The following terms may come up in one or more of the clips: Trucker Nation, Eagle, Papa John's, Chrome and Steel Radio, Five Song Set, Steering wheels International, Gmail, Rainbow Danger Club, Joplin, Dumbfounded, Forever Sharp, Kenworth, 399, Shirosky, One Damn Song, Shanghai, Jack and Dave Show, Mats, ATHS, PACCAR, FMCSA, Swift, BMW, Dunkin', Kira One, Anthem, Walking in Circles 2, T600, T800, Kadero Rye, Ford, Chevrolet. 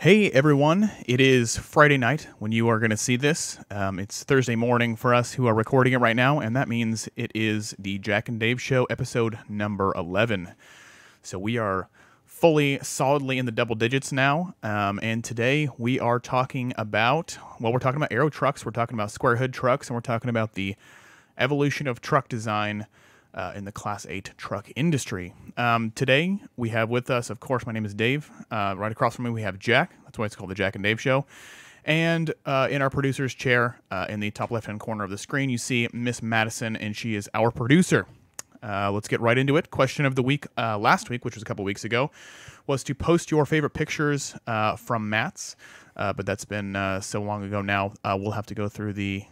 Hey everyone, it is Friday night when you are going to see this. It's Thursday morning for us who are recording it right now, and that means it is the Jack and Dave Show, episode number 11. So we are fully, solidly in the double digits now, and today we are talking about, well, we're talking about Aero-trucks, we're talking about square hood trucks, and we're talking about the evolution of truck design in the Class 8 truck industry. Today, we have with us, of course, my name is Dave. Right across from me, we have Jack. That's why it's called the Jack and Dave Show. And in our producer's chair, in the top left-hand corner of the screen, you see Miss Madison, and she is our producer. Let's get right into it. Question of the week last week, which was a couple weeks ago, was to post your favorite pictures from Mats. But that's been so long ago now. We'll have to go through the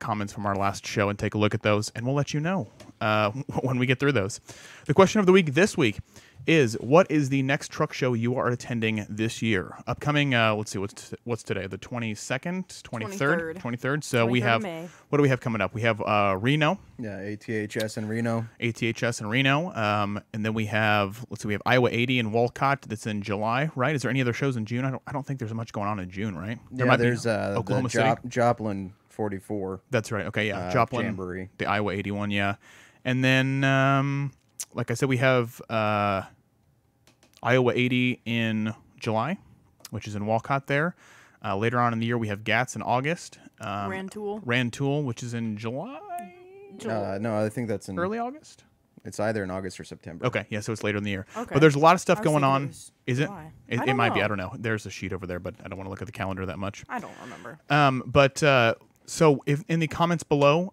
comments from our last show and take a look at those, and we'll let you know when we get through those. The question of the week this week is, what is the next truck show you are attending this year? Upcoming, let's see, what's today? The 22nd? 23rd? 23rd. So 23rd we have, what do we have coming up? We have Reno. Yeah, ATHS in Reno. ATHS in Reno. And then we have, let's see, we have Iowa 80 in Wolcott. That's in July, right? Is there any other shows in June? I don't think there's much going on in June, right? There might there's be Oklahoma City. Joplin 44. That's right. Okay, yeah. Joplin Jamboree. The Iowa 81, yeah. And then, like I said, we have Iowa 80 in July, which is in Wolcott there. Later on in the year, we have Gats in August. Rantoul, which is in July? No, I think that's in... early August? It's either in August or September. Okay, yeah, so it's later in the year. Okay. But there's a lot of stuff going on. Is it? It might be. I don't know. There's a sheet over there, but I don't want to look at the calendar that much. I don't remember. So if in the comments below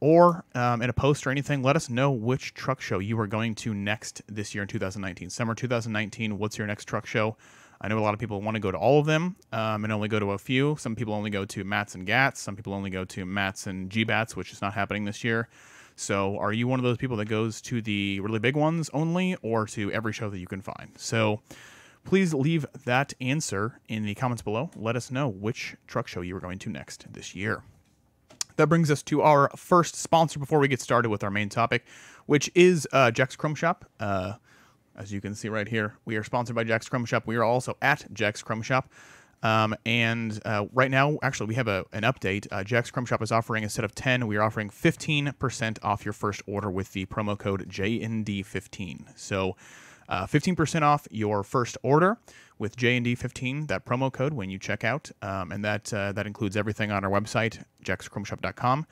or in a post or anything, let us know which truck show you are going to next this year in 2019. Summer 2019, what's your next truck show? I know a lot of people want to go to all of them and only go to a few. Some people only go to Mats and Gats. Some people only go to Mats and G-Bats, which is not happening this year. So are you one of those people that goes to the really big ones only or to every show that you can find? So please leave that answer in the comments below. Let us know which truck show you are going to next this year. That brings us to our first sponsor before we get started with our main topic, which is Jack's Chrome Shop. As you can see right here, we are sponsored by Jack's Chrome Shop. We are also at Jack's Chrome Shop. Right now, actually, we have an update. Jack's Chrome Shop is offering, instead of 10, we are offering 15% off your first order with the promo code JND15. So 15% off your first order with JND15, that promo code when you check out. And that includes everything on our website, jackschromeshop.com.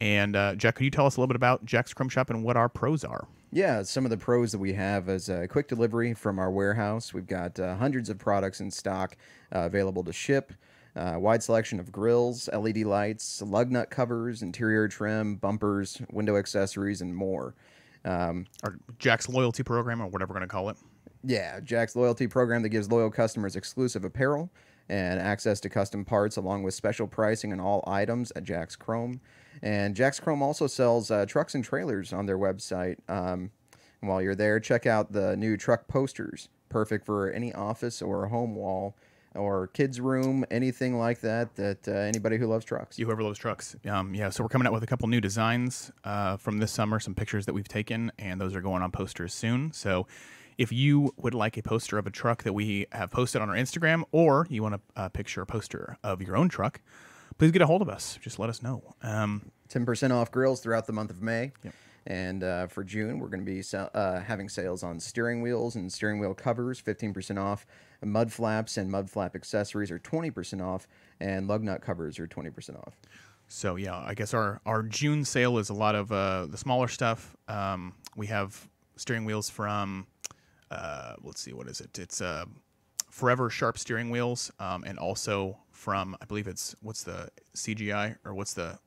And Jack, could you tell us a little bit about Jack's Chrome Shop and what our pros are? Yeah, some of the pros that we have is quick delivery from our warehouse. We've got hundreds of products in stock available to ship. Wide selection of grills, LED lights, lug nut covers, interior trim, bumpers, window accessories, and more. Our Jack's Loyalty Program, or whatever we're going to call it. Yeah, Jack's Loyalty Program that gives loyal customers exclusive apparel and access to custom parts along with special pricing on all items at Jack's Chrome. And Jack's Chrome also sells trucks and trailers on their website. And while you're there, check out the new truck posters. Perfect for any office or home wall or kids' room, anything like that, that anybody who loves trucks. Whoever loves trucks. Yeah, so we're coming out with a couple new designs from this summer, some pictures that we've taken, and those are going on posters soon. So if you would like a poster of a truck that we have posted on our Instagram, or you want a picture or poster of your own truck, please get a hold of us. Just let us know. 10% off grills throughout the month of May. Yep. And for June, we're going to be having sales on steering wheels and steering wheel covers, 15% off. Mud flaps and mud flap accessories are 20% off. And lug nut covers are 20% off. So, yeah, I guess our June sale is a lot of the smaller stuff. We have steering wheels from, let's see, what is it? It's Forever Sharp steering wheels and also from, I believe it's, what's the CGI or what's the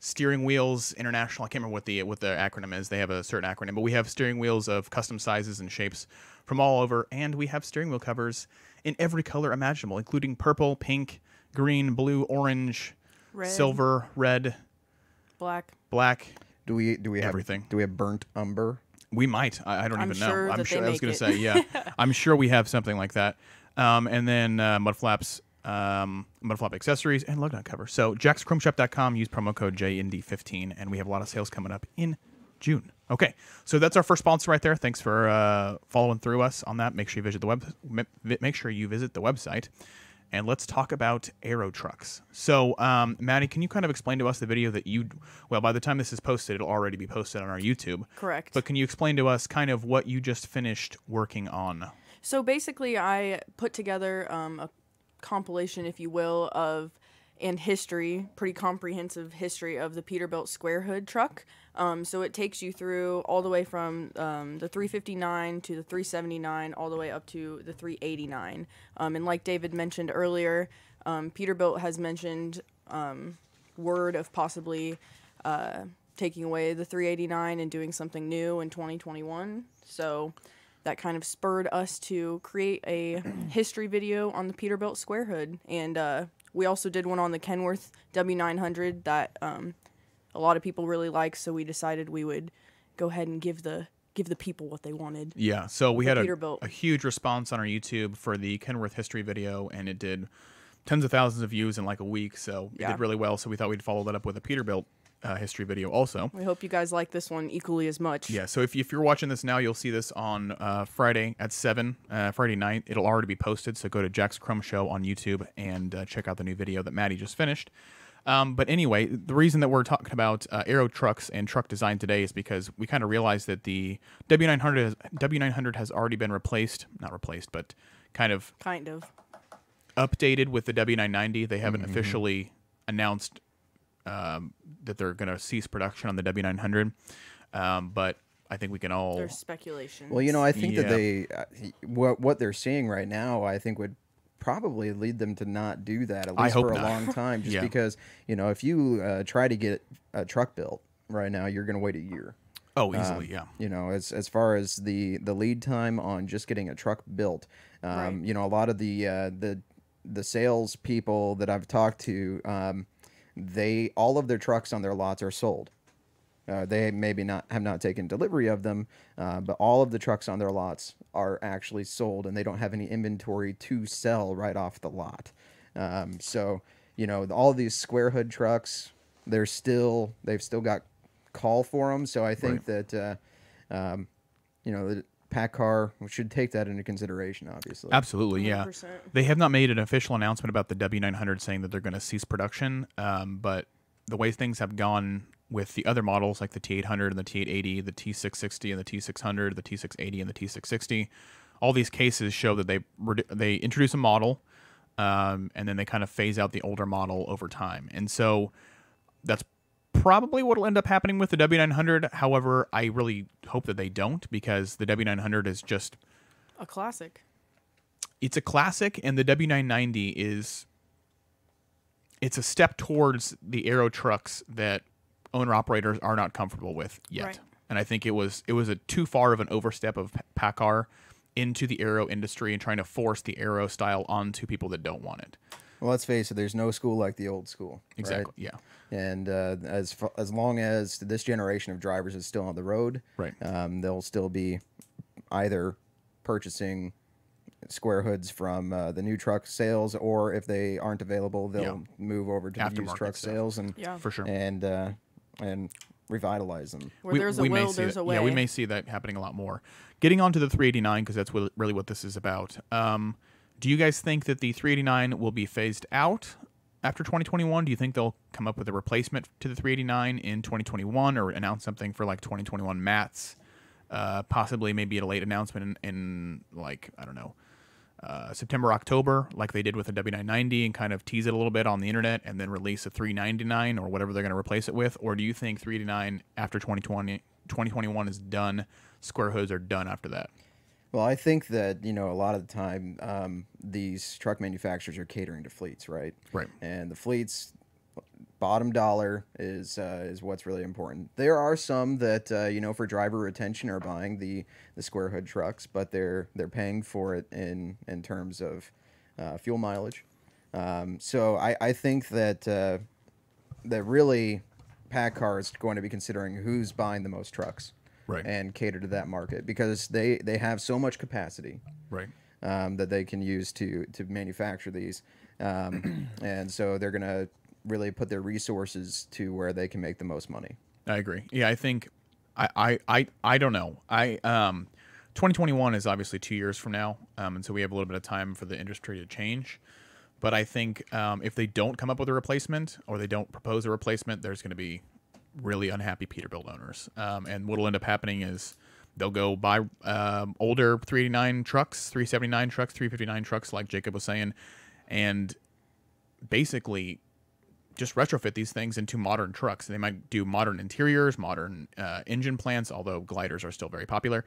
steering wheels International. I can't remember what the acronym is. They have a certain acronym, but we have steering wheels of custom sizes and shapes from all over, and we have steering wheel covers in every color imaginable, including purple, pink, green, blue, orange, red, silver, red, black. Do we have everything? Do we have burnt umber? We might. I don't even know. I'm sure. I was going to say, yeah. I'm sure we have something like that. And then mud flaps. Mud flap accessories and lug nut cover. So jackschromeshop.com, use promo code JND15, and we have a lot of sales coming up in June. Okay, so that's our first sponsor right there. Thanks for following through us on that. Make sure you visit the website, and let's talk about Aero-trucks. So, Maddie, can you kind of explain to us the video that you? Well, by the time this is posted, it'll already be posted on our YouTube. Correct. But can you explain to us kind of what you just finished working on? So basically, I put together a compilation, if you will, of and history, pretty comprehensive history of the Peterbilt square hood truck. So it takes you through all the way from the 359 to the 379, all the way up to the 389. And like David mentioned earlier, Peterbilt has mentioned word of possibly taking away the 389 and doing something new in 2021. So that kind of spurred us to create a history video on the Peterbilt square hood. And we also did one on the Kenworth W900 that a lot of people really like, so we decided we would go ahead and give the people what they wanted. Yeah, so we had a huge response on our YouTube for the Kenworth history video, and it did tens of thousands of views in like a week, so it did really well, so we thought we'd follow that up with a Peterbilt history video also. We hope you guys like this one equally as much. Yeah, so if you're watching this now, you'll see this on Friday at 7, Friday night. It'll already be posted, so go to Jack's Chrome Show on YouTube and check out the new video that Maddie just finished. But anyway, the reason that we're talking about Aero-trucks and truck design today is because we kind of realized that the W900 has already been replaced, not replaced, but kind of updated with the W990. They haven't officially announced that they're going to cease production on the W900, but I think we can all. There's speculation. Well, you know, I think that they what they're seeing right now, I think would probably lead them to not do that, at least for a long time, just because, you know, if you try to get a truck built right now, you're going to wait a year. Oh, easily, yeah. You know, as far as the lead time on just getting a truck built, right. You know, a lot of the sales people that I've talked to, all of their trucks on their lots are sold. They maybe have not taken delivery of them, but all of the trucks on their lots are actually sold, and they don't have any inventory to sell right off the lot. So, you know, all these square hood trucks, they've still got call for them. So I think that you know, the PACCAR should take that into consideration, obviously. Absolutely, yeah. 100%. They have not made an official announcement about the W900 saying that they're going to cease production, but the way things have gone with the other models like the T800 and the T880, the T660 and the T600, the T680 and the T660. All these cases show that they introduce a model, and then they kind of phase out the older model over time. And so that's probably what will end up happening with the W900. However, I really hope that they don't, because the W900 is just a classic. It's a classic, and the W990 is... It's a step towards the Aero-trucks that owner-operators are not comfortable with yet. Right. And I think it was a too far of an overstep of PACCAR into the Aero industry and trying to force the Aero style onto people that don't want it. Well, let's face it, there's no school like the old school. Exactly, right? Yeah. And as long as this generation of drivers is still on the road, right, they'll still be either purchasing square hoods from the new truck sales, or if they aren't available, they'll move over to the used truck sales and for sure, and revitalize them. Where there's a will, there's a way. Yeah, we may see that happening a lot more. Getting onto the 389, because that's really what this is about. Do you guys think that the 389 will be phased out after 2021? Do you think they'll come up with a replacement to the 389 in 2021, or announce something for like 2021 Mats? Possibly, maybe at a late announcement in like, I don't know, September, October, like they did with the W990, and kind of tease it a little bit on the internet and then release a 399 or whatever they're going to replace it with? Or do you think 389 after 2021 is done, square hoods are done after that? Well, I think that, you know, a lot of the time these truck manufacturers are catering to fleets, right? Right. And the fleets, bottom dollar is what's really important. There are some that, you know, for driver retention are buying the square hood trucks, but they're paying for it in terms of fuel mileage. So I think that that really PACCAR is going to be considering who's buying the most trucks, right, and cater to that market, because they have so much capacity, right, that they can use to manufacture these, and so they're gonna really put their resources to where they can make the most money. I agree. Yeah, I think I don't know. 2021 is obviously 2 years from now, and so we have a little bit of time for the industry to change. But I think if they don't come up with a replacement or they don't propose a replacement, there's going to be really unhappy Peterbilt owners. And what'll end up happening is they'll go buy older 389 trucks, 379 trucks, 359 trucks, like Jacob was saying, and basically just retrofit these things into modern trucks. They might do modern interiors, modern engine plants, although gliders are still very popular.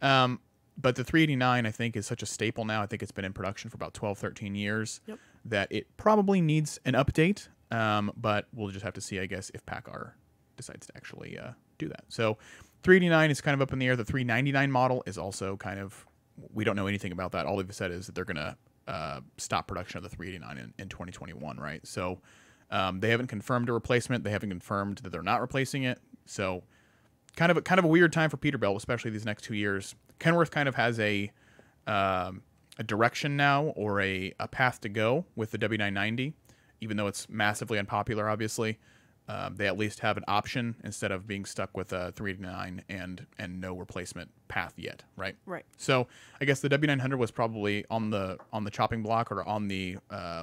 But the 389, I think, is such a staple now. I think it's been in production for about 12, 13 years. Yep. That it probably needs an update. But we'll just have to see, I guess, if PACCAR decides to actually do that. So 389 is kind of up in the air. The 399 model is also kind of, we don't know anything about that. All they've said is that they're going to stop production of the 389 in 2021, right? So they haven't confirmed a replacement. They haven't confirmed that they're not replacing it. So kind of a weird time for Peterbilt, especially these next 2 years. Kenworth kind of has a direction now, or a path to go with the W990, even though it's massively unpopular, obviously. They at least have an option instead of being stuck with a 389 and no replacement path yet, right? Right. So I guess the W900 was probably on the chopping block, or on the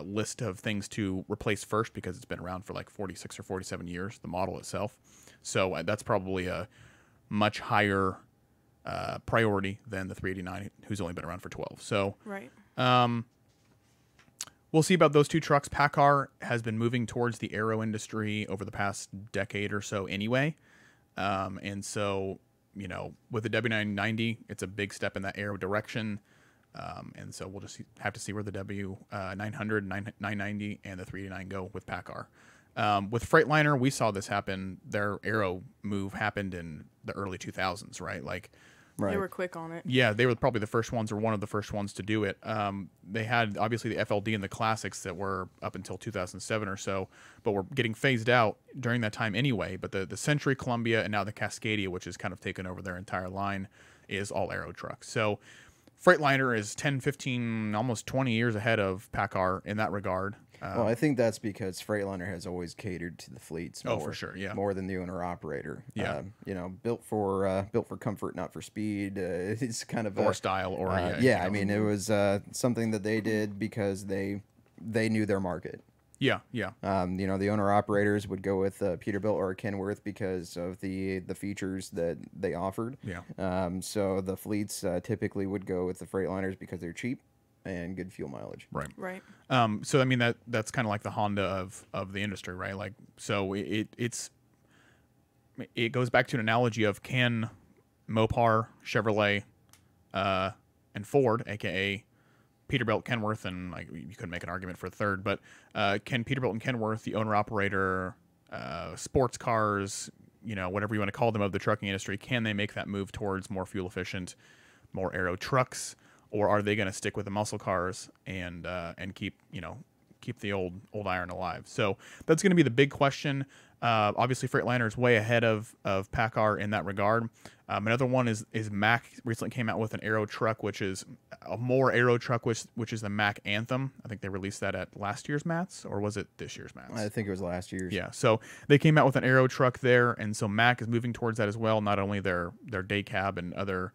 list of things to replace first, because it's been around for like 46 or 47 years, the model itself. So that's probably a much higher priority than the 389, who's only been around for 12. So right. We'll see about those two trucks. PACCAR has been moving towards the aero industry over the past decade or so anyway. And so, you know, with the W990, it's a big step in that aero direction. And so we'll just have to see where the W900, 990, and the 389 go with PACCAR. With Freightliner, we saw this happen. Their aero move happened in the early 2000s, right? Like, right. They were quick on it. Yeah, they were probably the first ones, or one of the first ones to do it. They had, obviously, the FLD and the classics that were up until 2007 or so, but were getting phased out during that time anyway. But the Century, Columbia, and now the Cascadia, which has kind of taken over their entire line, is all aero trucks. So Freightliner is 10, 15, almost 20 years ahead of PACCAR in that regard. Well, I think that's because Freightliner has always catered to the fleets more, for sure, yeah, more than the owner-operator. Yeah, you know, built for comfort, not for speed. It's kind of style, or yeah. I mean, it was something that they did because they knew their market. Yeah, yeah. You know, the owner-operators would go with Peterbilt or Kenworth because of the features that they offered. Yeah. So the fleets typically would go with the Freightliners because they're cheap and good fuel mileage. Right. Right. So I mean, that's kind of like the Honda of the industry, right? Like, so it goes back to an analogy of can Mopar, Chevrolet, and Ford, aka Peterbilt, Kenworth, and like you could make an argument for a third, but can Peterbilt and Kenworth, the owner operator, sports cars, you know, whatever you want to call them of the trucking industry, can they make that move towards more fuel efficient, more aero trucks? Or are they going to stick with the muscle cars and keep the old iron alive? So that's going to be the big question. Obviously, Freightliner is way ahead of PACCAR in that regard. Another one is Mack recently came out with an aero truck, which is a more aero truck, which is the Mack Anthem. I think they released that at last year's Mats, or was it this year's Mats? I think it was last year's. Yeah, so they came out with an aero truck there, and so Mack is moving towards that as well. Not only their day cab and other,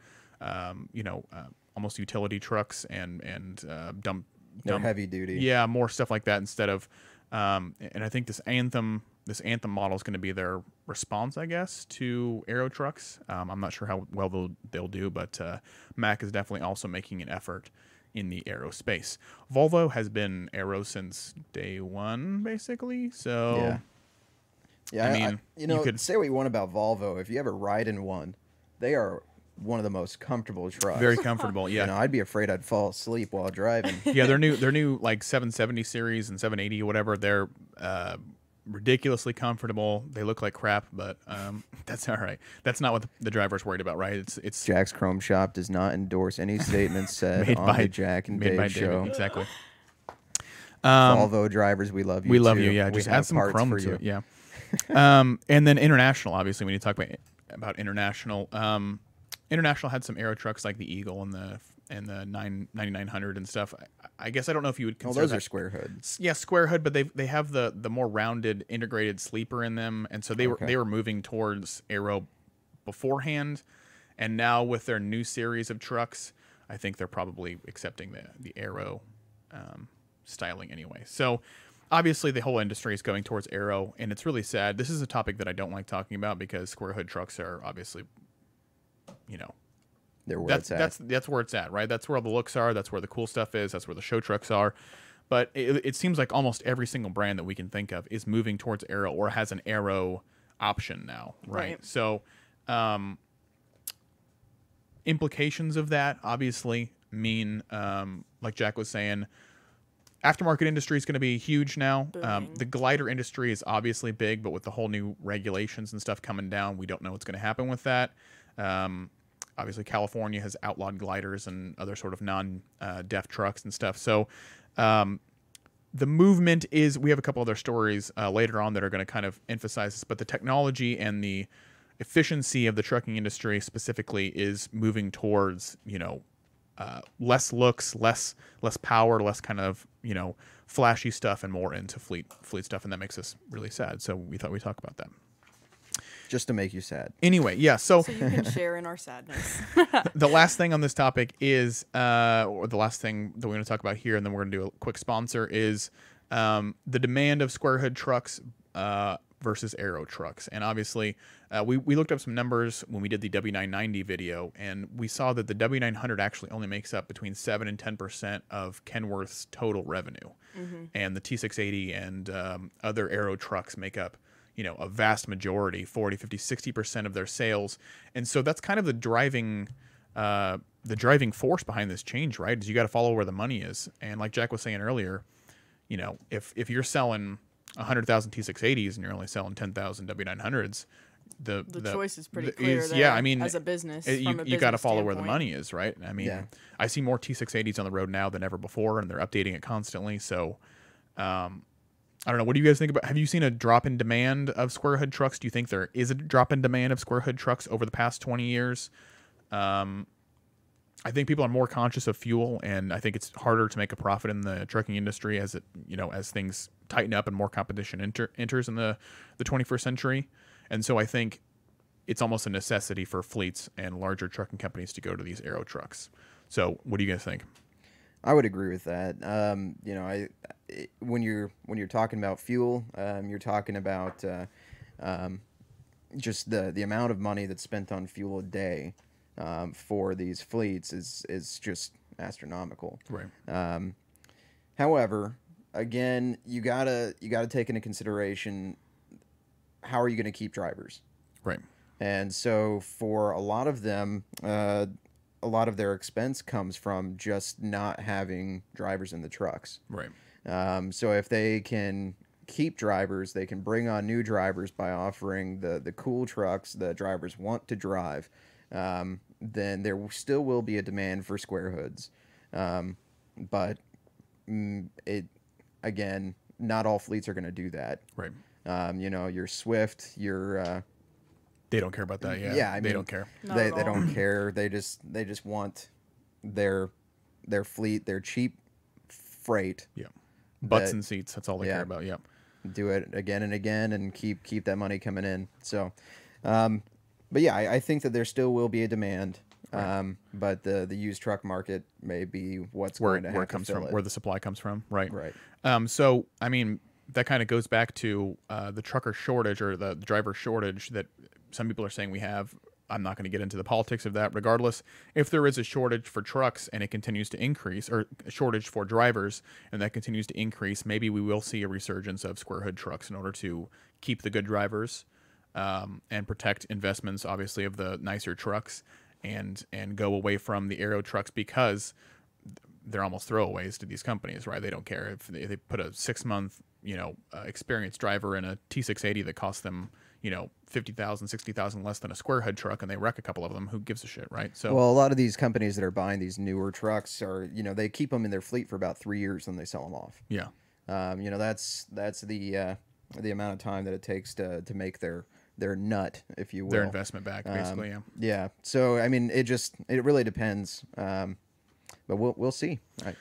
almost utility trucks and dump heavy duty, yeah, more stuff like that instead of and I think this Anthem model is going to be their response, I guess, to aero trucks. I'm not sure how well they'll do, but Mack is definitely also making an effort in the aero space. Volvo has been aero since day one, basically, so yeah. I mean, you could say what you want about Volvo. If you ever ride in one, they are one of the most comfortable trucks. Very comfortable, yeah. You know, I'd be afraid I'd fall asleep while driving. Yeah, their new like 770 series and 780 or whatever, they're ridiculously comfortable. They look like crap, but that's all right. That's not what the driver's worried about, right? It's Jack's Chrome Shop does not endorse any statements said on the Jack and Dave Show. Exactly. Volvo drivers, we love you. We love you, yeah. Just add some chrome to it, yeah. And then International, obviously, when you talk about International. International had some aero trucks like the Eagle and the 9900 and stuff. I guess I don't know if you would consider those are square hoods. Yeah, square hood, but they have the more rounded integrated sleeper in them, and so they were moving towards aero beforehand. And now with their new series of trucks, I think they're probably accepting the Aero styling anyway. So obviously the whole industry is going towards Aero, and it's really sad. This is a topic that I don't like talking about because square hood trucks are obviously, you know, that's where it's at, right? That's where all the looks are. That's where the cool stuff is. That's where the show trucks are. But it seems like almost every single brand that we can think of is moving towards Aero or has an Aero option now, right? So implications of that obviously mean, like Jack was saying, aftermarket industry is going to be huge now. The glider industry is obviously big, but with the whole new regulations and stuff coming down, we don't know what's going to happen with that. Obviously, California has outlawed gliders and other sort of non-DEF trucks and stuff. So the movement is, we have a couple other stories later on that are going to kind of emphasize this, but the technology and the efficiency of the trucking industry specifically is moving towards, you know, less looks, less power, less kind of, you know, flashy stuff and more into fleet stuff. And that makes us really sad. So we thought we'd talk about that. Just to make you sad. Anyway, yeah. So you can share in our sadness. The last thing on this topic is, or the last thing that we're going to talk about here, and then we're going to do a quick sponsor, is the demand of square hood trucks versus Aero trucks. And obviously, we looked up some numbers when we did the W990 video, and we saw that the W900 actually only makes up between 7 and 10% of Kenworth's total revenue. Mm-hmm. And the T680 and other Aero trucks make up, you know, a vast majority, 40, 50, 60% of their sales. And so that's kind of the driving force behind this change, right? Is you got to follow where the money is. And like Jack was saying earlier, you know, if you're selling 100,000 T680s and you're only selling 10,000 W900s, the choice is pretty clear. Yeah, I mean, as a business, you got to follow where the money is, right? I mean, yeah. I see more T680s on the road now than ever before, and they're updating it constantly. So, I don't know. What do you guys think about? Have you seen a drop in demand of square hood trucks? Do you think there is a drop in demand of square hood trucks over the past 20 years? I think people are more conscious of fuel, and I think it's harder to make a profit in the trucking industry as it, you know, as things tighten up and more competition enters in the 21st century. And so I think it's almost a necessity for fleets and larger trucking companies to go to these Aero trucks. So what do you guys think? I would agree with that. You know, when you're talking about fuel, you're talking about just the amount of money that's spent on fuel a day for these fleets is just astronomical. Right. However, again, you gotta take into consideration how are you going to keep drivers. Right. And so for a lot of them, a lot of their expense comes from just not having drivers in the trucks. Right. So if they can keep drivers, they can bring on new drivers by offering the cool trucks that drivers want to drive, then there still will be a demand for square hoods. But it, again, not all fleets are going to do that. Right. You know, your Swift, your... They don't care about that. Yeah, yeah, I mean, they don't care. They don't care. They just want their fleet, their cheap freight. Yeah, butts and seats. That's all they care about. Yeah, do it again and again and keep that money coming in. So, but yeah, I think that there still will be a demand. Right. But the used truck market may be where the supply comes from. Right. Right. So I mean, that kind of goes back to the trucker shortage or the driver shortage that some people are saying we have. I'm not going to get into the politics of that. Regardless, if there is a shortage for trucks and it continues to increase, or a shortage for drivers and that continues to increase, maybe we will see a resurgence of square hood trucks in order to keep the good drivers and protect investments, obviously, of the nicer trucks and go away from the Aero trucks because they're almost throwaways to these companies, right? They don't care if they put a 6-month, you know, experienced driver in a T680 that costs them, you know, $50,000, $60,000 less than a square hood truck, and they wreck a couple of them. Who gives a shit, right? So, well, a lot of these companies that are buying these newer trucks are, you know, they keep them in their fleet for about 3 years, then they sell them off. Yeah, you know, that's the amount of time that it takes to make their nut, if you will, their investment back, basically. Yeah. So, I mean, it really depends, but we'll see. All right.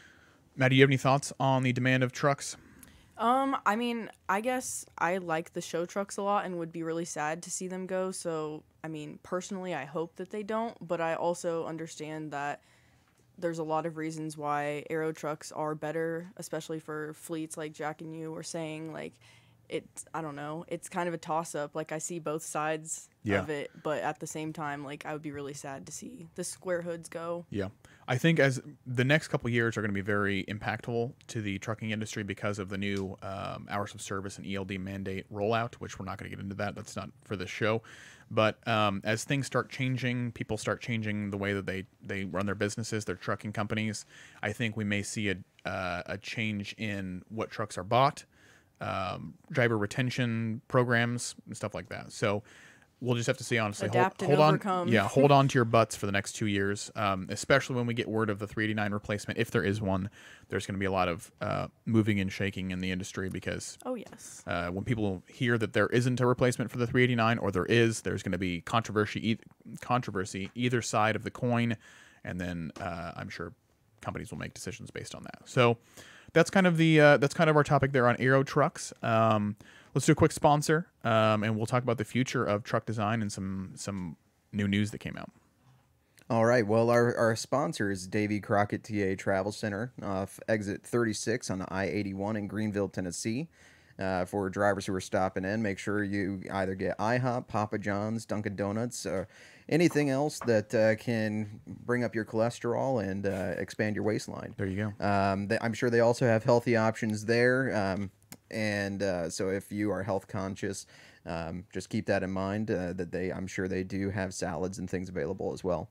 Matt, do you have any thoughts on the demand of trucks? I mean, I guess I like the show trucks a lot and would be really sad to see them go. So, I mean, personally, I hope that they don't. But I also understand that there's a lot of reasons why Aero-trucks are better, especially for fleets like Jack and you were saying. Like, it's, I don't know, it's kind of a toss-up. Like, I see both sides of it. But at the same time, like, I would be really sad to see the square hoods go. Yeah. I think as the next couple of years are going to be very impactful to the trucking industry because of the new hours of service and ELD mandate rollout, which we're not going to get into that. That's not for this show. But as things start changing, people start changing the way that they run their businesses, their trucking companies. I think we may see a change in what trucks are bought, driver retention programs, and stuff like that. So we'll just have to see, honestly. Adapt and overcome. Yeah, hold on to your butts for the next 2 years, especially when we get word of the 389 replacement. If there is one, there's going to be a lot of moving and shaking in the industry because when people hear that there isn't a replacement for the 389 or there is, there's going to be controversy either side of the coin, and then I'm sure companies will make decisions based on that. So that's kind of the that's kind of our topic there on Aero-trucks. Let's do a quick sponsor, and we'll talk about the future of truck design and some new news that came out. All right. Well, our sponsor is Davy Crockett Travel Center, off exit 36 on I-81 in Greenville, Tennessee. For drivers who are stopping in, make sure you either get IHOP, Papa John's, Dunkin' Donuts, or anything else that can bring up your cholesterol and expand your waistline. There you go. I'm sure they also have healthy options there. So if you are health conscious, just keep that in mind, that I'm sure they do have salads and things available as well.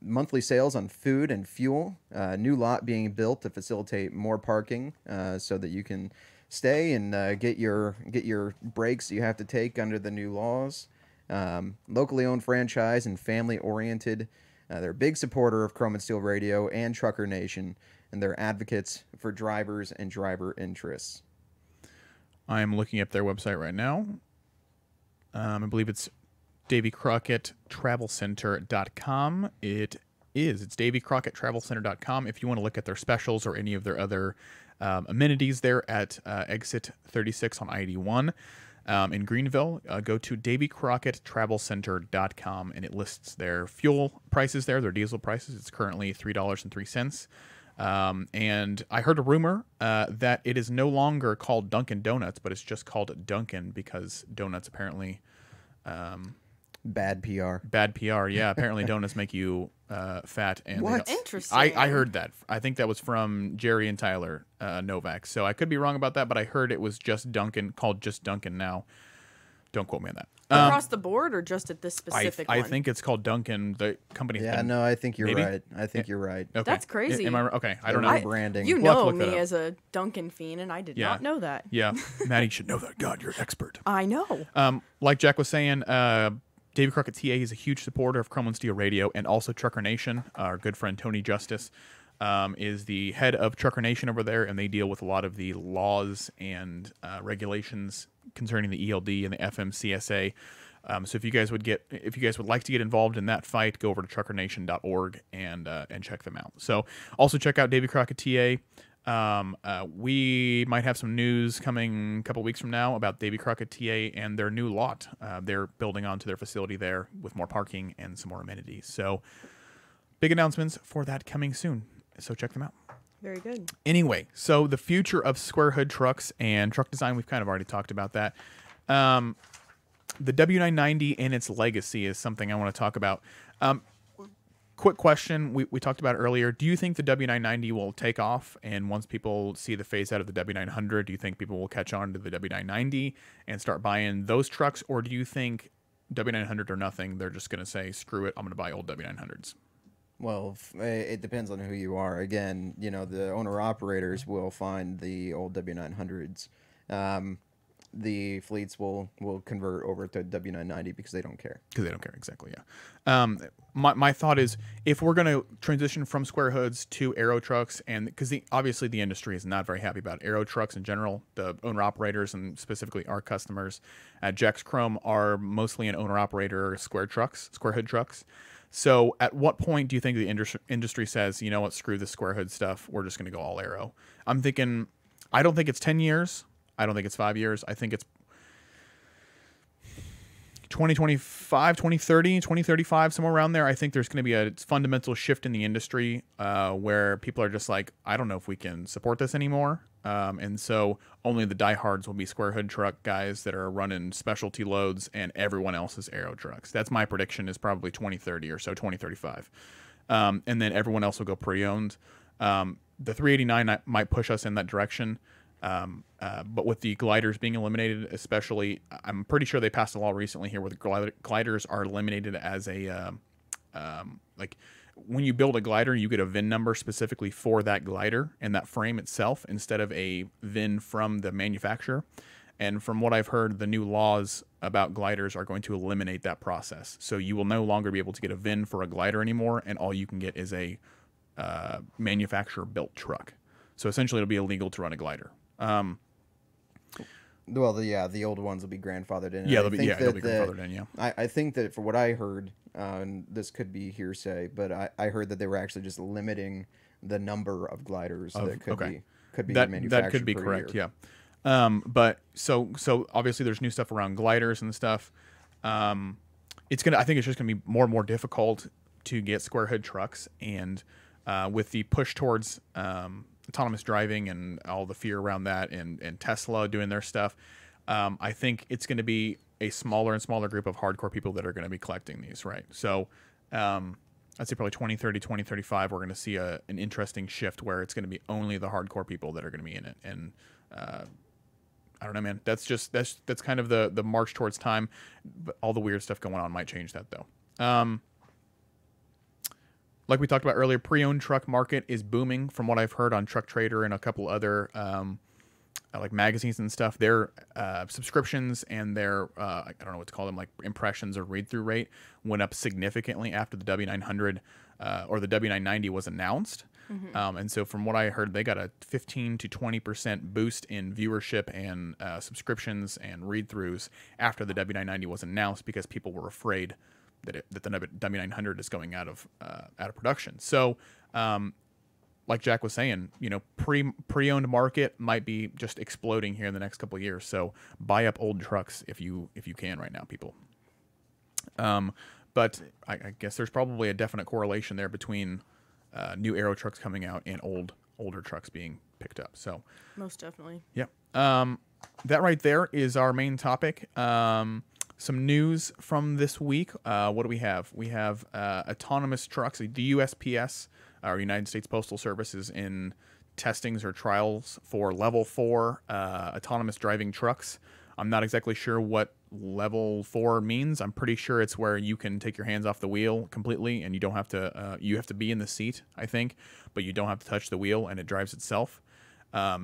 Monthly sales on food and fuel, new lot being built to facilitate more parking, so that you can stay and get your breaks you have to take under the new laws. Locally owned franchise and family oriented. They're a big supporter of Chrome and Steel Radio and Trucker Nation, and they're advocates for drivers and driver interests. I am looking up their website right now. I believe it's DavyCrockettTravelCenter.com. It is. It's DavyCrockettTravelCenter.com. If you want to look at their specials or any of their other amenities there at exit 36 on I-81 in Greenville, go to DavyCrockettTravelCenter.com, and it lists their fuel prices there, their diesel prices. It's currently $3.03. And I heard a rumor that it is no longer called Dunkin' Donuts, but it's just called Dunkin' because donuts apparently... bad PR. Bad PR, yeah. Apparently donuts make you fat. And what? Interesting. I heard that. I think that was from Jerry and Tyler Novak. So I could be wrong about that, but I heard it was just Dunkin', called just Dunkin' now. Don't quote me on that. Across the board or just at this specific one? I think it's called Dunkin', the company. Yeah, no, I think you're right. I think you're right. Okay. That's crazy. Am I right? Okay, I don't know. Branding. You know me as a Dunkin' fiend, and I did not know that. Yeah, Maddie should know that. God, you're an expert. I know. Like Jack was saying, Davy Crockett TA is a huge supporter of Chrome and Steel Radio and also Trucker Nation. Our good friend Tony Justice is the head of Trucker Nation over there, and they deal with a lot of the laws and regulations concerning the ELD and the FMCSA. So if you guys would like to get involved in that fight, go over to truckernation.org and check them out. So also check out Davy Crockett TA. We might have some news coming a couple weeks from now about Davy Crockett TA and their new lot. They're building onto their facility there with more parking and some more amenities. So big announcements for that coming soon. So check them out. Very good. Anyway, so the future of square hood trucks and truck design, we've kind of already talked about that. The W990 and its legacy is something I want to talk about. Quick question. We talked about it earlier. Do you think the W990 will take off? And once people see the phase out of the W900, do you think people will catch on to the W990 and start buying those trucks? Or do you think W900 or nothing, they're just going to say, screw it, I'm going to buy old W900s? Well, it depends on who you are. Again, you know, the owner-operators will find the old W900s. The fleets will convert over to W990 because they don't care. Because they don't care, exactly, yeah. My thought is, if we're going to transition from square hoods to Aero-trucks, and because obviously the industry is not very happy about Aero-trucks in general, the owner-operators and specifically our customers at Jack's Chrome are mostly an owner-operator square hood trucks. So at what point do you think the industry says, you know what, screw the square hood stuff, we're just going to go all aero? I'm thinking, I don't think it's 10 years. I don't think it's 5 years. I think it's 2025, 2030, 2035, somewhere around there. I think there's going to be a fundamental shift in the industry where people are just like, I don't know if we can support this anymore. And so only the diehards will be square hood truck guys that are running specialty loads, and everyone else is aero trucks. That's my prediction, is probably 2030 or so, 2035. And then everyone else will go pre-owned. The 389 might push us in that direction. But with the gliders being eliminated, especially, I'm pretty sure they passed a law recently here where the gliders are eliminated as a, like when you build a glider, you get a VIN number specifically for that glider and that frame itself, instead of a VIN from the manufacturer. And from what I've heard, the new laws about gliders are going to eliminate that process. So you will no longer be able to get a VIN for a glider anymore. And all you can get is a, manufacturer built truck. So essentially it'll be illegal to run a glider. Well, the old ones will be grandfathered in. Yeah, they'll be grandfathered in. Yeah, I think that for what I heard, and this could be hearsay, but I heard that they were actually just limiting the number of gliders that could be manufactured. That could be correct. Yeah. But so obviously there's new stuff around gliders and stuff. I think it's just gonna be more and more difficult to get square hood trucks, and with the push towards autonomous driving and all the fear around that, and Tesla doing their stuff, I think it's going to be a smaller and smaller group of hardcore people that are going to be collecting these, right? So I'd say probably 2030, 2035, we're going to see an interesting shift where it's going to be only the hardcore people that are going to be in it. And I don't know, man. That's kind of the march towards time. But all the weird stuff going on might change that, though. Like we talked about earlier, pre-owned truck market is booming from what I've heard on Truck Trader and a couple other like magazines and stuff. Their subscriptions and their, I don't know what to call them, like impressions or read-through rate went up significantly after the W900 or the W990 was announced. Mm-hmm. And so from what I heard, they got a 15 to 20% boost in viewership and subscriptions and read-throughs after the W990 was announced, because people were afraid that the W900 is going out of production. So, like Jack was saying, you know, pre-owned market might be just exploding here in the next couple of years. So buy up old trucks if you can right now, people. But I guess there's probably a definite correlation there between new aero trucks coming out and older trucks being picked up. So most definitely, yeah. That right there is our main topic. Some news from this week. What do we have? We have autonomous trucks. The USPS, our United States Postal Service, is in testings or trials for level 4 autonomous driving trucks. I'm not exactly sure what level 4 means. I'm pretty sure it's where you can take your hands off the wheel completely, and you don't have to. You have to be in the seat, I think, but you don't have to touch the wheel, and it drives itself.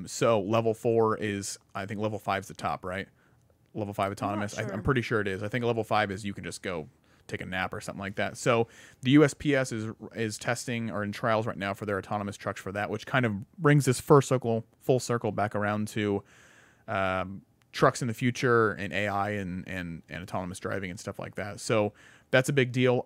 So level 4 is, I think, level 5 is the top, right? Level 5 autonomous. Sure. I'm pretty sure it is. I think level 5 is you can just go take a nap or something like that. So the USPS is testing or in trials right now for their autonomous trucks for that, which kind of brings this full circle back around to trucks in the future and AI and autonomous driving and stuff like that. So that's a big deal.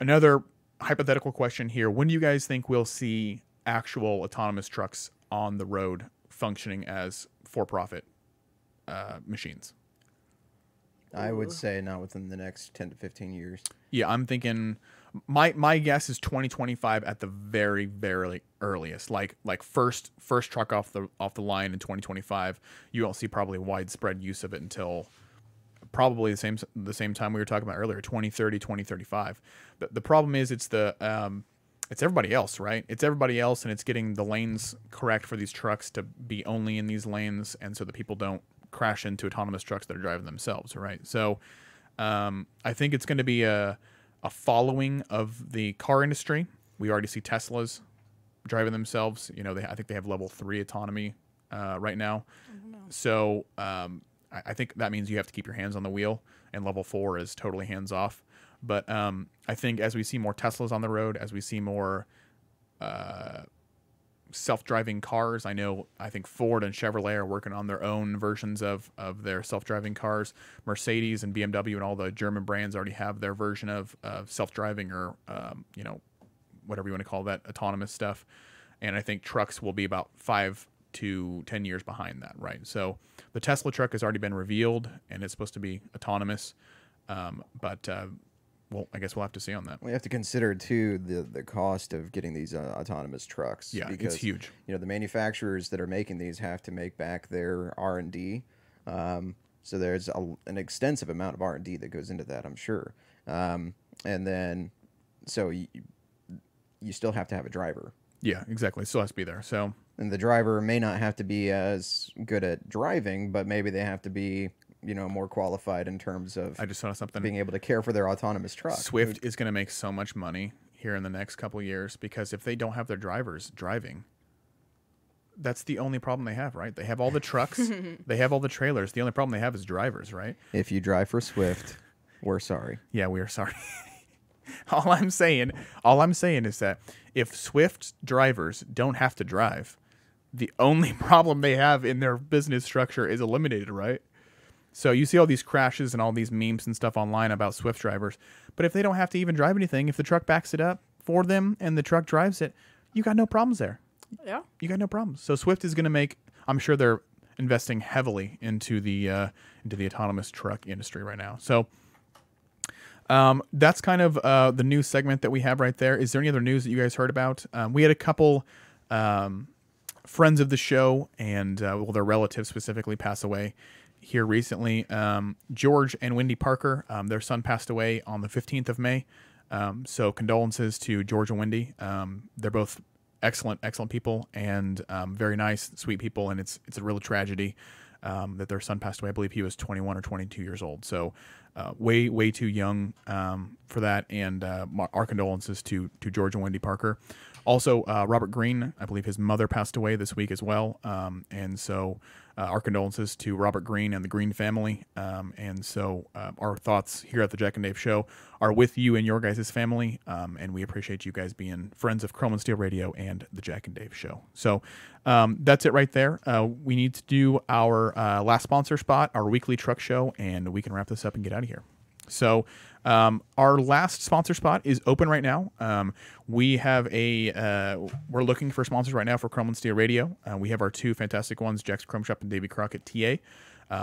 Another hypothetical question here: when do you guys think we'll see actual autonomous trucks on the road functioning as for-profit machines? I would say not within the next 10 to 15 years. Yeah, I'm thinking my guess is 2025 at the very, very earliest. Like first truck off the line in 2025. You won't see probably widespread use of it until probably the same time we were talking about earlier, 2030, 2035. The problem is it's everybody else, right? It's everybody else, and it's getting the lanes correct for these trucks to be only in these lanes, and so that people don't crash into autonomous trucks that are driving themselves, right? So I think it's going to be a following of the car industry. We already see Teslas driving themselves. You know, I think they have level 3 autonomy right now. I don't know. So I think that means you have to keep your hands on the wheel, and level 4 is totally hands off. But I think as we see more Teslas on the road, as we see more self-driving cars. I think Ford and Chevrolet are working on their own versions of their self-driving cars. Mercedes and BMW and all the German brands already have their version of self-driving, or you know, whatever you want to call that, autonomous stuff. And I think trucks will be about 5 to 10 years behind that, right? So the Tesla truck has already been revealed, and it's supposed to be autonomous. Well, I guess we'll have to see on that. We have to consider, too, the cost of getting these autonomous trucks. Yeah, because, it's huge. You know, the manufacturers that are making these have to make back their R&D. So there's an extensive amount of R&D that goes into that, I'm sure. And then, so you still have to have a driver. Yeah, exactly. Still has to be there. So, and the driver may not have to be as good at driving, but maybe they have to be, you know, more qualified in terms of I just saw something being able to care for their autonomous truck. Swift is going to make so much money here in the next couple of years, because if they don't have their drivers driving, that's the only problem they have, right? They have all the trucks, they have all the trailers. The only problem they have is drivers, right? If you drive for Swift, we're sorry. Yeah, we are sorry. All I'm saying is that if Swift drivers don't have to drive, the only problem they have in their business structure is eliminated, right? So you see all these crashes and all these memes and stuff online about Swift drivers. But if they don't have to even drive anything, if the truck backs it up for them and the truck drives it, you got no problems there. Yeah. You got no problems. So Swift is going to make, I'm sure they're investing heavily into the autonomous truck industry right now. So that's kind of the news segment that we have right there. Is there any other news that you guys heard about? We had a couple friends of the show and well, their relatives specifically pass away here recently. George and Wendy Parker, their son passed away on the 15th of May. So condolences to George and Wendy. They're both excellent, excellent people and very nice, sweet people. And it's a real tragedy that their son passed away. I believe he was 21 or 22 years old. So way, way too young for that. And our condolences to George and Wendy Parker. Also, Robert Greene, I believe his mother passed away this week as well. And so our condolences to Robert Greene and the Greene family. And so our thoughts here at the Jack and Dave Show are with you and your guys' family. And we appreciate you guys being friends of Chrome and Steel Radio and the Jack and Dave Show. So that's it right there. We need to do our last sponsor spot, our weekly truck show, and we can wrap this up and get out of here. So our last sponsor spot is open right now. We have we're looking for sponsors right now for Chrome and Steel Radio. We have our two fantastic ones, Jack's Chrome Shop and Davy Crockett TA.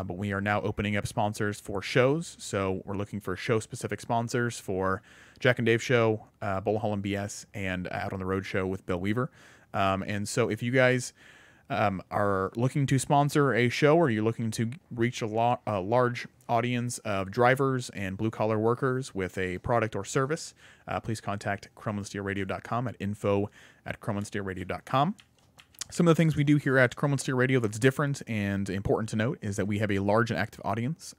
But we are now opening up sponsors for shows. So we're looking for show-specific sponsors for Jack and Dave Show, Bowl Hall and BS, and Out on the Road Show with Bill Weaver. And so if you guys are looking to sponsor a show, or you're looking to reach a large audience of drivers and blue-collar workers with a product or service, please contact chromeandsteelradio.com at info@chromeandsteelradio.com. Some of the things we do here at Chrome and Steel Radio that's different and important to note is that we have a large and active audience.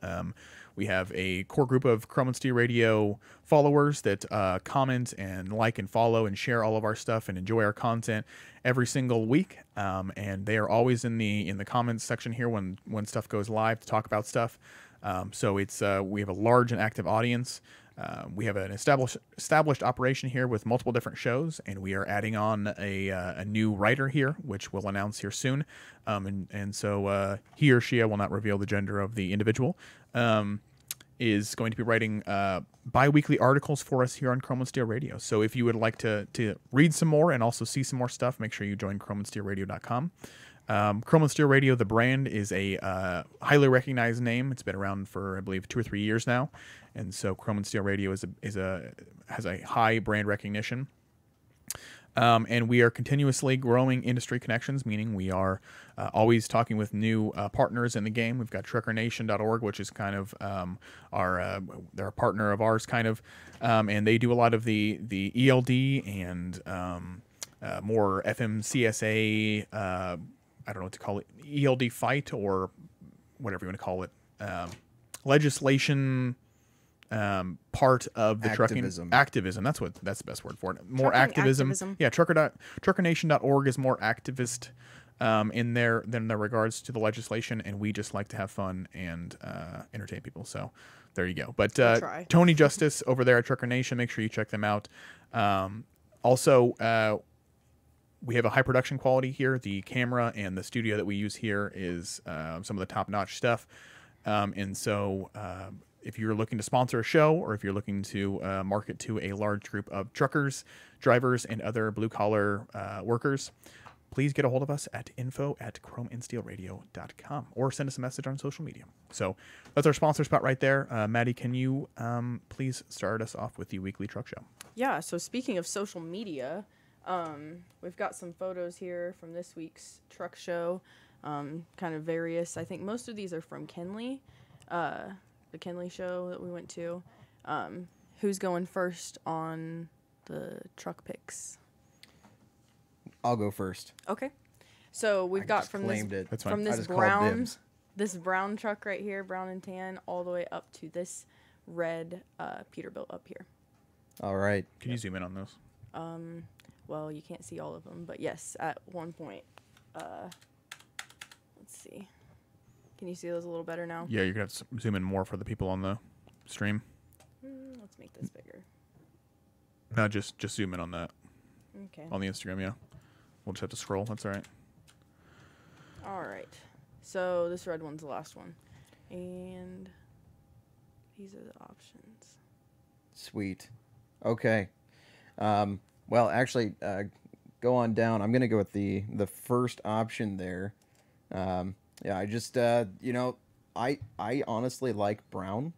We have a core group of Chrome and Steel Radio followers that comment and like and follow and share all of our stuff and enjoy our content every single week. And they are always in the comments section here when stuff goes live to talk about stuff. So it's we have a large and active audience. We have an established operation here with multiple different shows, and we are adding on a new writer here, which we'll announce here soon. And so he or she, I will not reveal the gender of the individual, is going to be writing bi-weekly articles for us here on Chrome and Steel Radio. So if you would like to read some more and also see some more stuff, make sure you join chromeandsteelradio.com. Chrome and Steel Radio, the brand, is a highly recognized name. It's been around for, I believe, 2 or 3 years now, and so Chrome and Steel Radio has a high brand recognition. And we are continuously growing industry connections, meaning we are always talking with new partners in the game. We've got TruckerNation.org, which is kind of they're a partner of ours, kind of, and they do a lot of the ELD and more FMCSA. I don't know what to call it, ELD fight or whatever you want to call it, legislation part of the activism. Activism, that's the best word for it. More activism. Yeah, truckernation.org is more activist in there than the regards to the legislation, and we just like to have fun and entertain people. So there you go. But Tony Justice over there at Trucker Nation, make sure you check them out. Also, we have a high production quality here. The camera and the studio that we use here is some of the top-notch stuff. And so if you're looking to sponsor a show, or if you're looking to market to a large group of truckers, drivers, and other blue-collar workers, please get a hold of us at info@chromeandsteelradio.com or send us a message on social media. So that's our sponsor spot right there. Maddie, can you please start us off with the weekly truck show? Yeah. So speaking of social media, we've got some photos here from this week's truck show, kind of various. I think most of these are from Kenley, the Kenley show that we went to. Who's going first on the truck picks? I'll go first. Okay. So we've got from this brown truck right here, brown and tan, all the way up to this red Peterbilt up here. All right. Can you zoom in on those? Well, you can't see all of them, but yes, at one point. Let's see. Can you see those a little better now? Yeah, you're going to have to zoom in more for the people on the stream. Let's make this bigger. No, just zoom in on that. Okay. On the Instagram, yeah. We'll just have to scroll. That's all right. All right. So this red one's the last one. And these are the options. Sweet. Okay. Well, actually, go on down. I'm going to go with the first option there. Yeah, I just, you know, I honestly like brown.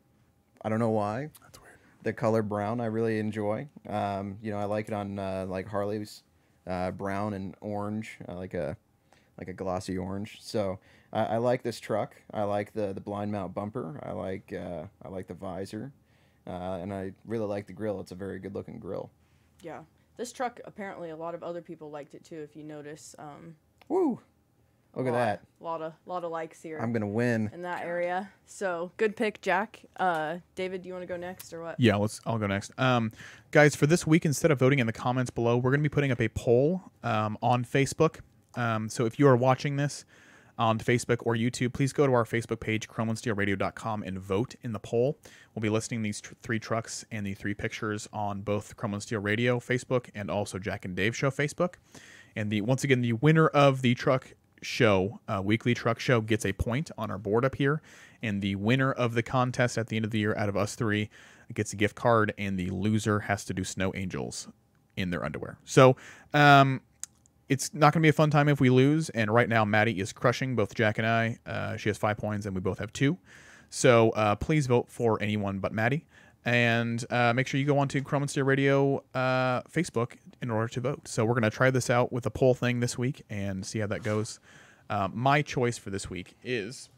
I don't know why. That's weird. The color brown I really enjoy. You know, I like it on, like, Harley's. Brown and orange, like a glossy orange. So I like this truck. I like the blind mount bumper. I like the visor, and I really like the grill. It's a very good looking grill. Yeah, this truck apparently a lot of other people liked it too. If you notice, woo, look at that. A lot of likes here. I'm gonna win in that area. So good pick, Jack. David, do you want to go next or what? Yeah, I'll go next. Guys, for this week, instead of voting in the comments below, we're gonna be putting up a poll on Facebook. So if you are watching this on Facebook or YouTube, please go to our Facebook page, chromeandsteelradio.com, and vote in the poll. We'll be listing these three trucks and the three pictures on both Chrome and Steel Radio Facebook and also Jack and Dave Show Facebook. And once again the winner of the truck show, weekly truck show, gets a point on our board up here, and the winner of the contest at the end of the year out of us three gets a gift card, and the loser has to do snow angels in their underwear. So it's not gonna be a fun time if we lose, and right now Maddie is crushing both Jack and I. She has 5 points and we both have 2, so please vote for anyone but Maddie, and make sure you go on to Chrome and Steel Radio Facebook in order to vote. So we're going to try this out with a poll thing this week and see how that goes. My choice for this week is,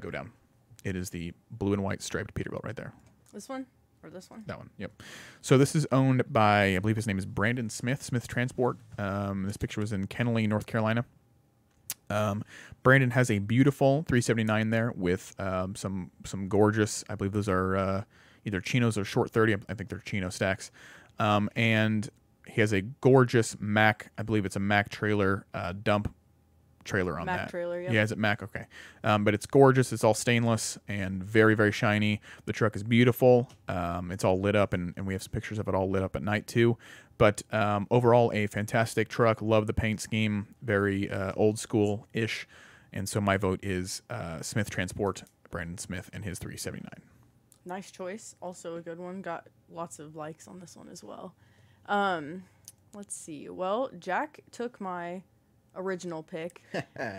go down. It is the blue and white striped Peterbilt right there. This one or this one? That one, yep. So this is owned by, I believe his name is Brandon Smith, Smith Transport. This picture was in Kenley, North Carolina. Brandon has a beautiful 379 there with some gorgeous, I believe those are... either chinos or short 30. I think they're chino stacks. And he has a gorgeous Mack. I believe it's a Mack trailer, dump trailer on Mack that. Mack trailer, yeah. Yeah, is it Mack? Okay. But it's gorgeous. It's all stainless and very, very shiny. The truck is beautiful. It's all lit up, and we have some pictures of it all lit up at night too. But overall, a fantastic truck. Love the paint scheme. Very old school-ish. And so my vote is Smith Transport, Brandon Smith, and his 379. Nice choice. Also a good one. Got lots of likes on this one as well. Let's see. Well, Jack took my original pick.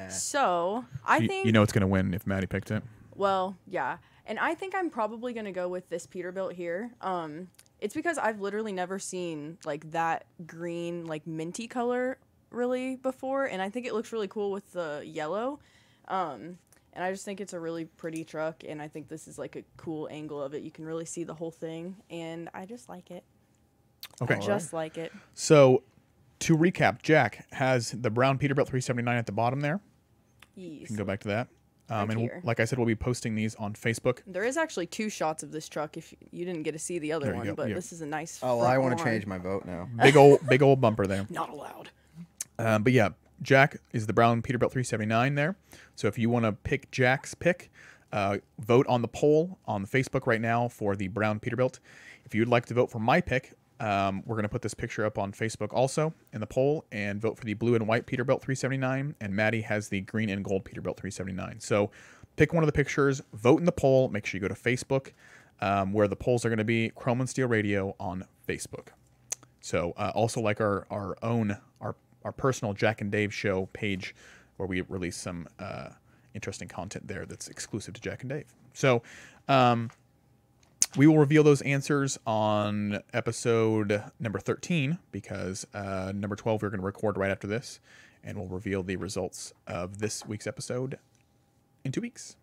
So I think... You know it's going to win if Maddie picked it. Well, yeah. And I think I'm probably going to go with this Peterbilt here. It's because I've literally never seen like that green, like minty color really before. And I think it looks really cool with the yellow. And I just think it's a really pretty truck, and I think this is like a cool angle of it. You can really see the whole thing, and I just like it. Okay. I just like it. So to recap, Jack has the brown Peterbilt 379 at the bottom there. Yes. You can go back to that. Right, and we'll, like I said, we'll be posting these on Facebook. There is actually 2 shots of this truck if you didn't get to see the other one, but this is a nice front. Oh, well, I want to change my vote now. Big old bumper there. Not allowed. But yeah. Jack is the brown Peterbilt 379 there. So if you want to pick Jack's pick, vote on the poll on Facebook right now for the brown Peterbilt. If you'd like to vote for my pick, we're going to put this picture up on Facebook also in the poll and vote for the blue and white Peterbilt 379. And Maddie has the green and gold Peterbilt 379. So pick one of the pictures, vote in the poll. Make sure you go to Facebook where the polls are going to be Chrome and Steel Radio on Facebook. So also like our own our personal Jack and Dave Show page, where we release some interesting content there that's exclusive to Jack and Dave. So we will reveal those answers on episode number 13, because number 12 we're going to record right after this, and we'll reveal the results of this week's episode in 2 weeks.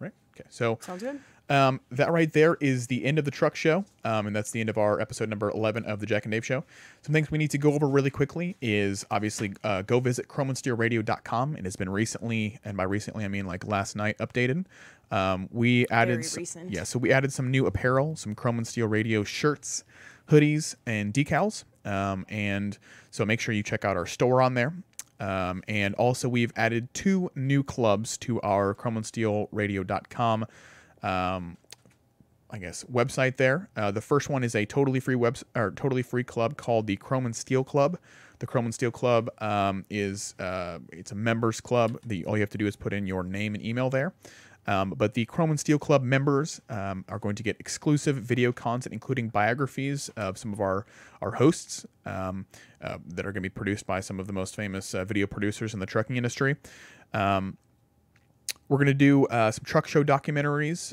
Right? Okay. So sounds good. That right there is the end of the truck show, and that's the end of our episode number 11 of the Jack and Dave Show. Some things we need to go over really quickly is obviously go visit chromeandsteelradio.com. It has been recently, and by recently I mean like last night, updated. We added so we added some new apparel, some Chrome and Steel Radio shirts, hoodies, and decals. And so make sure you check out our store on there. And also we've added 2 new clubs to our chromeandsteelradio.com, I guess, website there. The first one is a totally free club called the Chrome and Steel Club. The Chrome and Steel Club it's a members club. All you have to do is put in your name and email there. But the Chrome and Steel Club members are going to get exclusive video content, including biographies of some of our hosts that are going to be produced by some of the most famous video producers in the trucking industry. We're going to do some truck show documentaries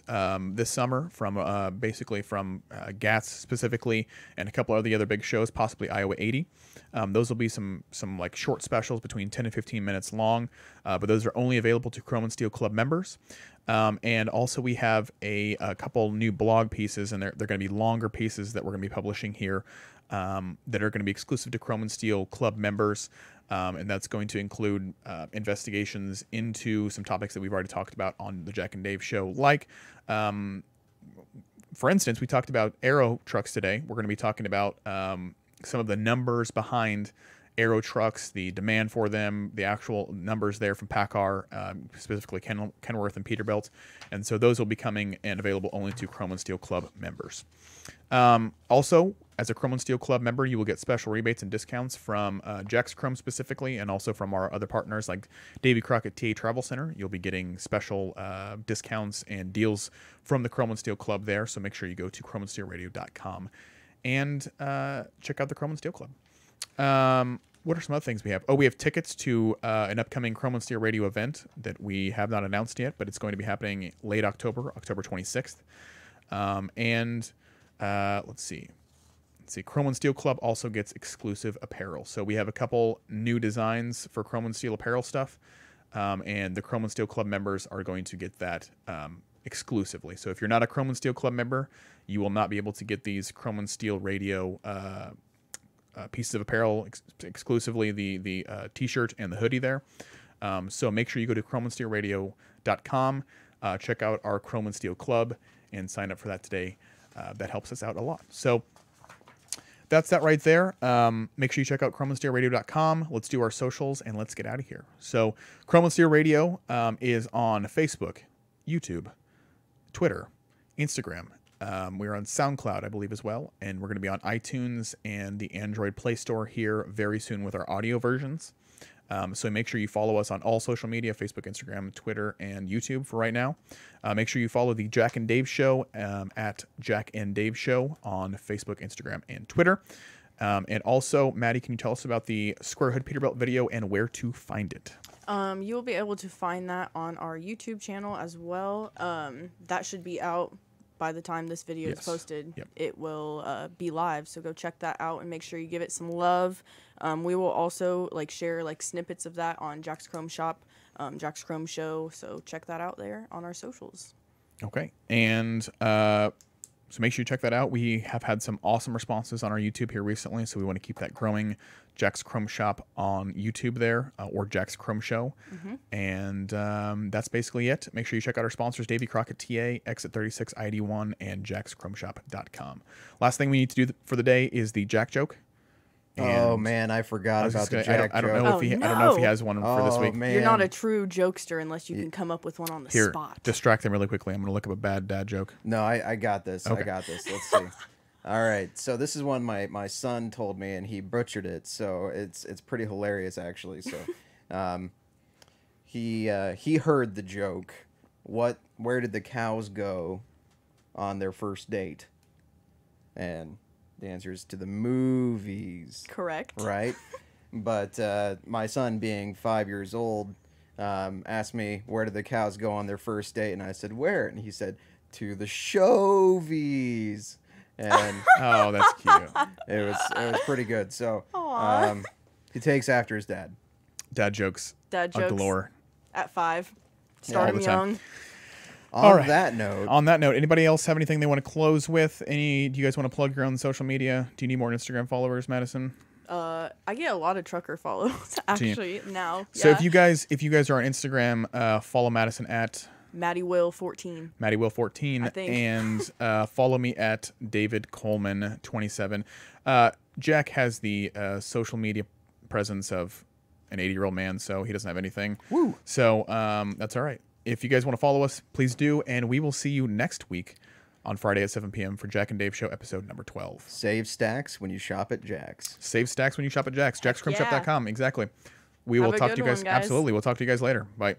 this summer from basically from Gats specifically, and a couple of the other big shows, possibly Iowa 80. Those will be some like short specials between 10 and 15 minutes long, but those are only available to Chrome and Steel Club members. And also we have a couple new blog pieces, and they're going to be longer pieces that we're going to be publishing here that are going to be exclusive to Chrome and Steel Club members. And that's going to include investigations into some topics that we've already talked about on the Jack and Dave Show. Like, for instance, we talked about Aero-trucks today. We're going to be talking about some of the numbers behind Aero-trucks, the demand for them, the actual numbers there from PACCAR, specifically Kenworth and Peterbilt. And so those will be coming and available only to Chrome and Steel Club members. Also, as a Chrome and Steel Club member, you will get special rebates and discounts from Jack's Chrome specifically, and also from our other partners like Davy Crockett Travel Center. You'll be getting special discounts and deals from the Chrome and Steel Club there, so make sure you go to chromeandsteelradio.com and check out the Chrome and Steel Club. What are some other things we have? Oh, we have tickets to an upcoming Chrome and Steel Radio event that we have not announced yet, but it's going to be happening late October, October 26th. Let's see, Chrome and Steel Club also gets exclusive apparel. So we have a couple new designs for Chrome and Steel apparel stuff, and the Chrome and Steel Club members are going to get that exclusively. So if you're not a Chrome and Steel Club member, you will not be able to get these Chrome and Steel Radio pieces of apparel, exclusively the t-shirt and the hoodie there. So make sure you go to chromeandsteelradio.com, check out our Chrome and Steel Club, and sign up for that today. That helps us out a lot. So that's that right there. Make sure you check out chromeandsteelradio.com. Let's do our socials and let's get out of here. So Chrome and Steel Radio is on Facebook, YouTube, Twitter, Instagram. We're on SoundCloud, I believe, as well. And we're going to be on iTunes and the Android Play Store here very soon with our audio versions. So make sure you follow us on all social media, Facebook, Instagram, Twitter, and YouTube for right now. Make sure you follow the Jack and Dave Show at Jack and Dave Show on Facebook, Instagram, and Twitter. And also, Maddie, can you tell us about the Square Hood Peterbilt video and where to find it? You'll be able to find that on our YouTube channel as well. That should be out by the time this video is posted. Yep. It will be live, so go check that out and make sure you give it some love. We will also share snippets of that on Jack's Chrome Shop, Jack's Chrome Show, so check that out there on our socials. Okay, and so make sure you check that out. We have had some awesome responses on our YouTube here recently, so we want to keep that growing. Jack's Chrome Shop on YouTube there, or Jack's Chrome Show. Mm-hmm. And that's basically it. Make sure you check out our sponsors, Davy Crockett TA, Exit 36 ID1, and jackschromeshop.com. Last thing we need to do for the day is the Jack joke. And oh man, I forgot about the Jack joke. I don't know if he has one for this week. Man. You're not a true jokester unless you can come up with one on the spot. Here, distract them really quickly. I'm going to look up a bad dad joke. No, I got this. Okay. I got this. Let's see. All right. So this is one my son told me, and he butchered it. So it's pretty hilarious, actually. So he heard the joke. Where did the cows go on their first date? And the answer is to the movies. Correct. Right? But my son, being 5 years old, asked me, where do the cows go on their first date? And I said, where? And he said, to the Shovies. And oh, that's cute. It was pretty good. So he takes after his dad. Dad jokes. Dad jokes. Galore. At five. Start him young. On that note, anybody else have anything they want to close with? Do you guys want to plug your own social media? Do you need more Instagram followers, Madison? I get a lot of trucker follows actually now. So yeah. if you guys are on Instagram, follow Madison at MaddieWill14. MaddieWill14, I think. And follow me at DavidColeman27. Jack has the social media presence of an 80-year-old man, so he doesn't have anything. Woo. So that's all right. If you guys want to follow us, please do, and we will see you next week on Friday at 7 p.m. for Jack and Dave Show episode number 12. Save stacks when you shop at Jack's. Save stacks when you shop at Jack's. JacksChromeShop.com. Exactly. We will talk to you guys. Absolutely. We'll talk to you guys later. Bye.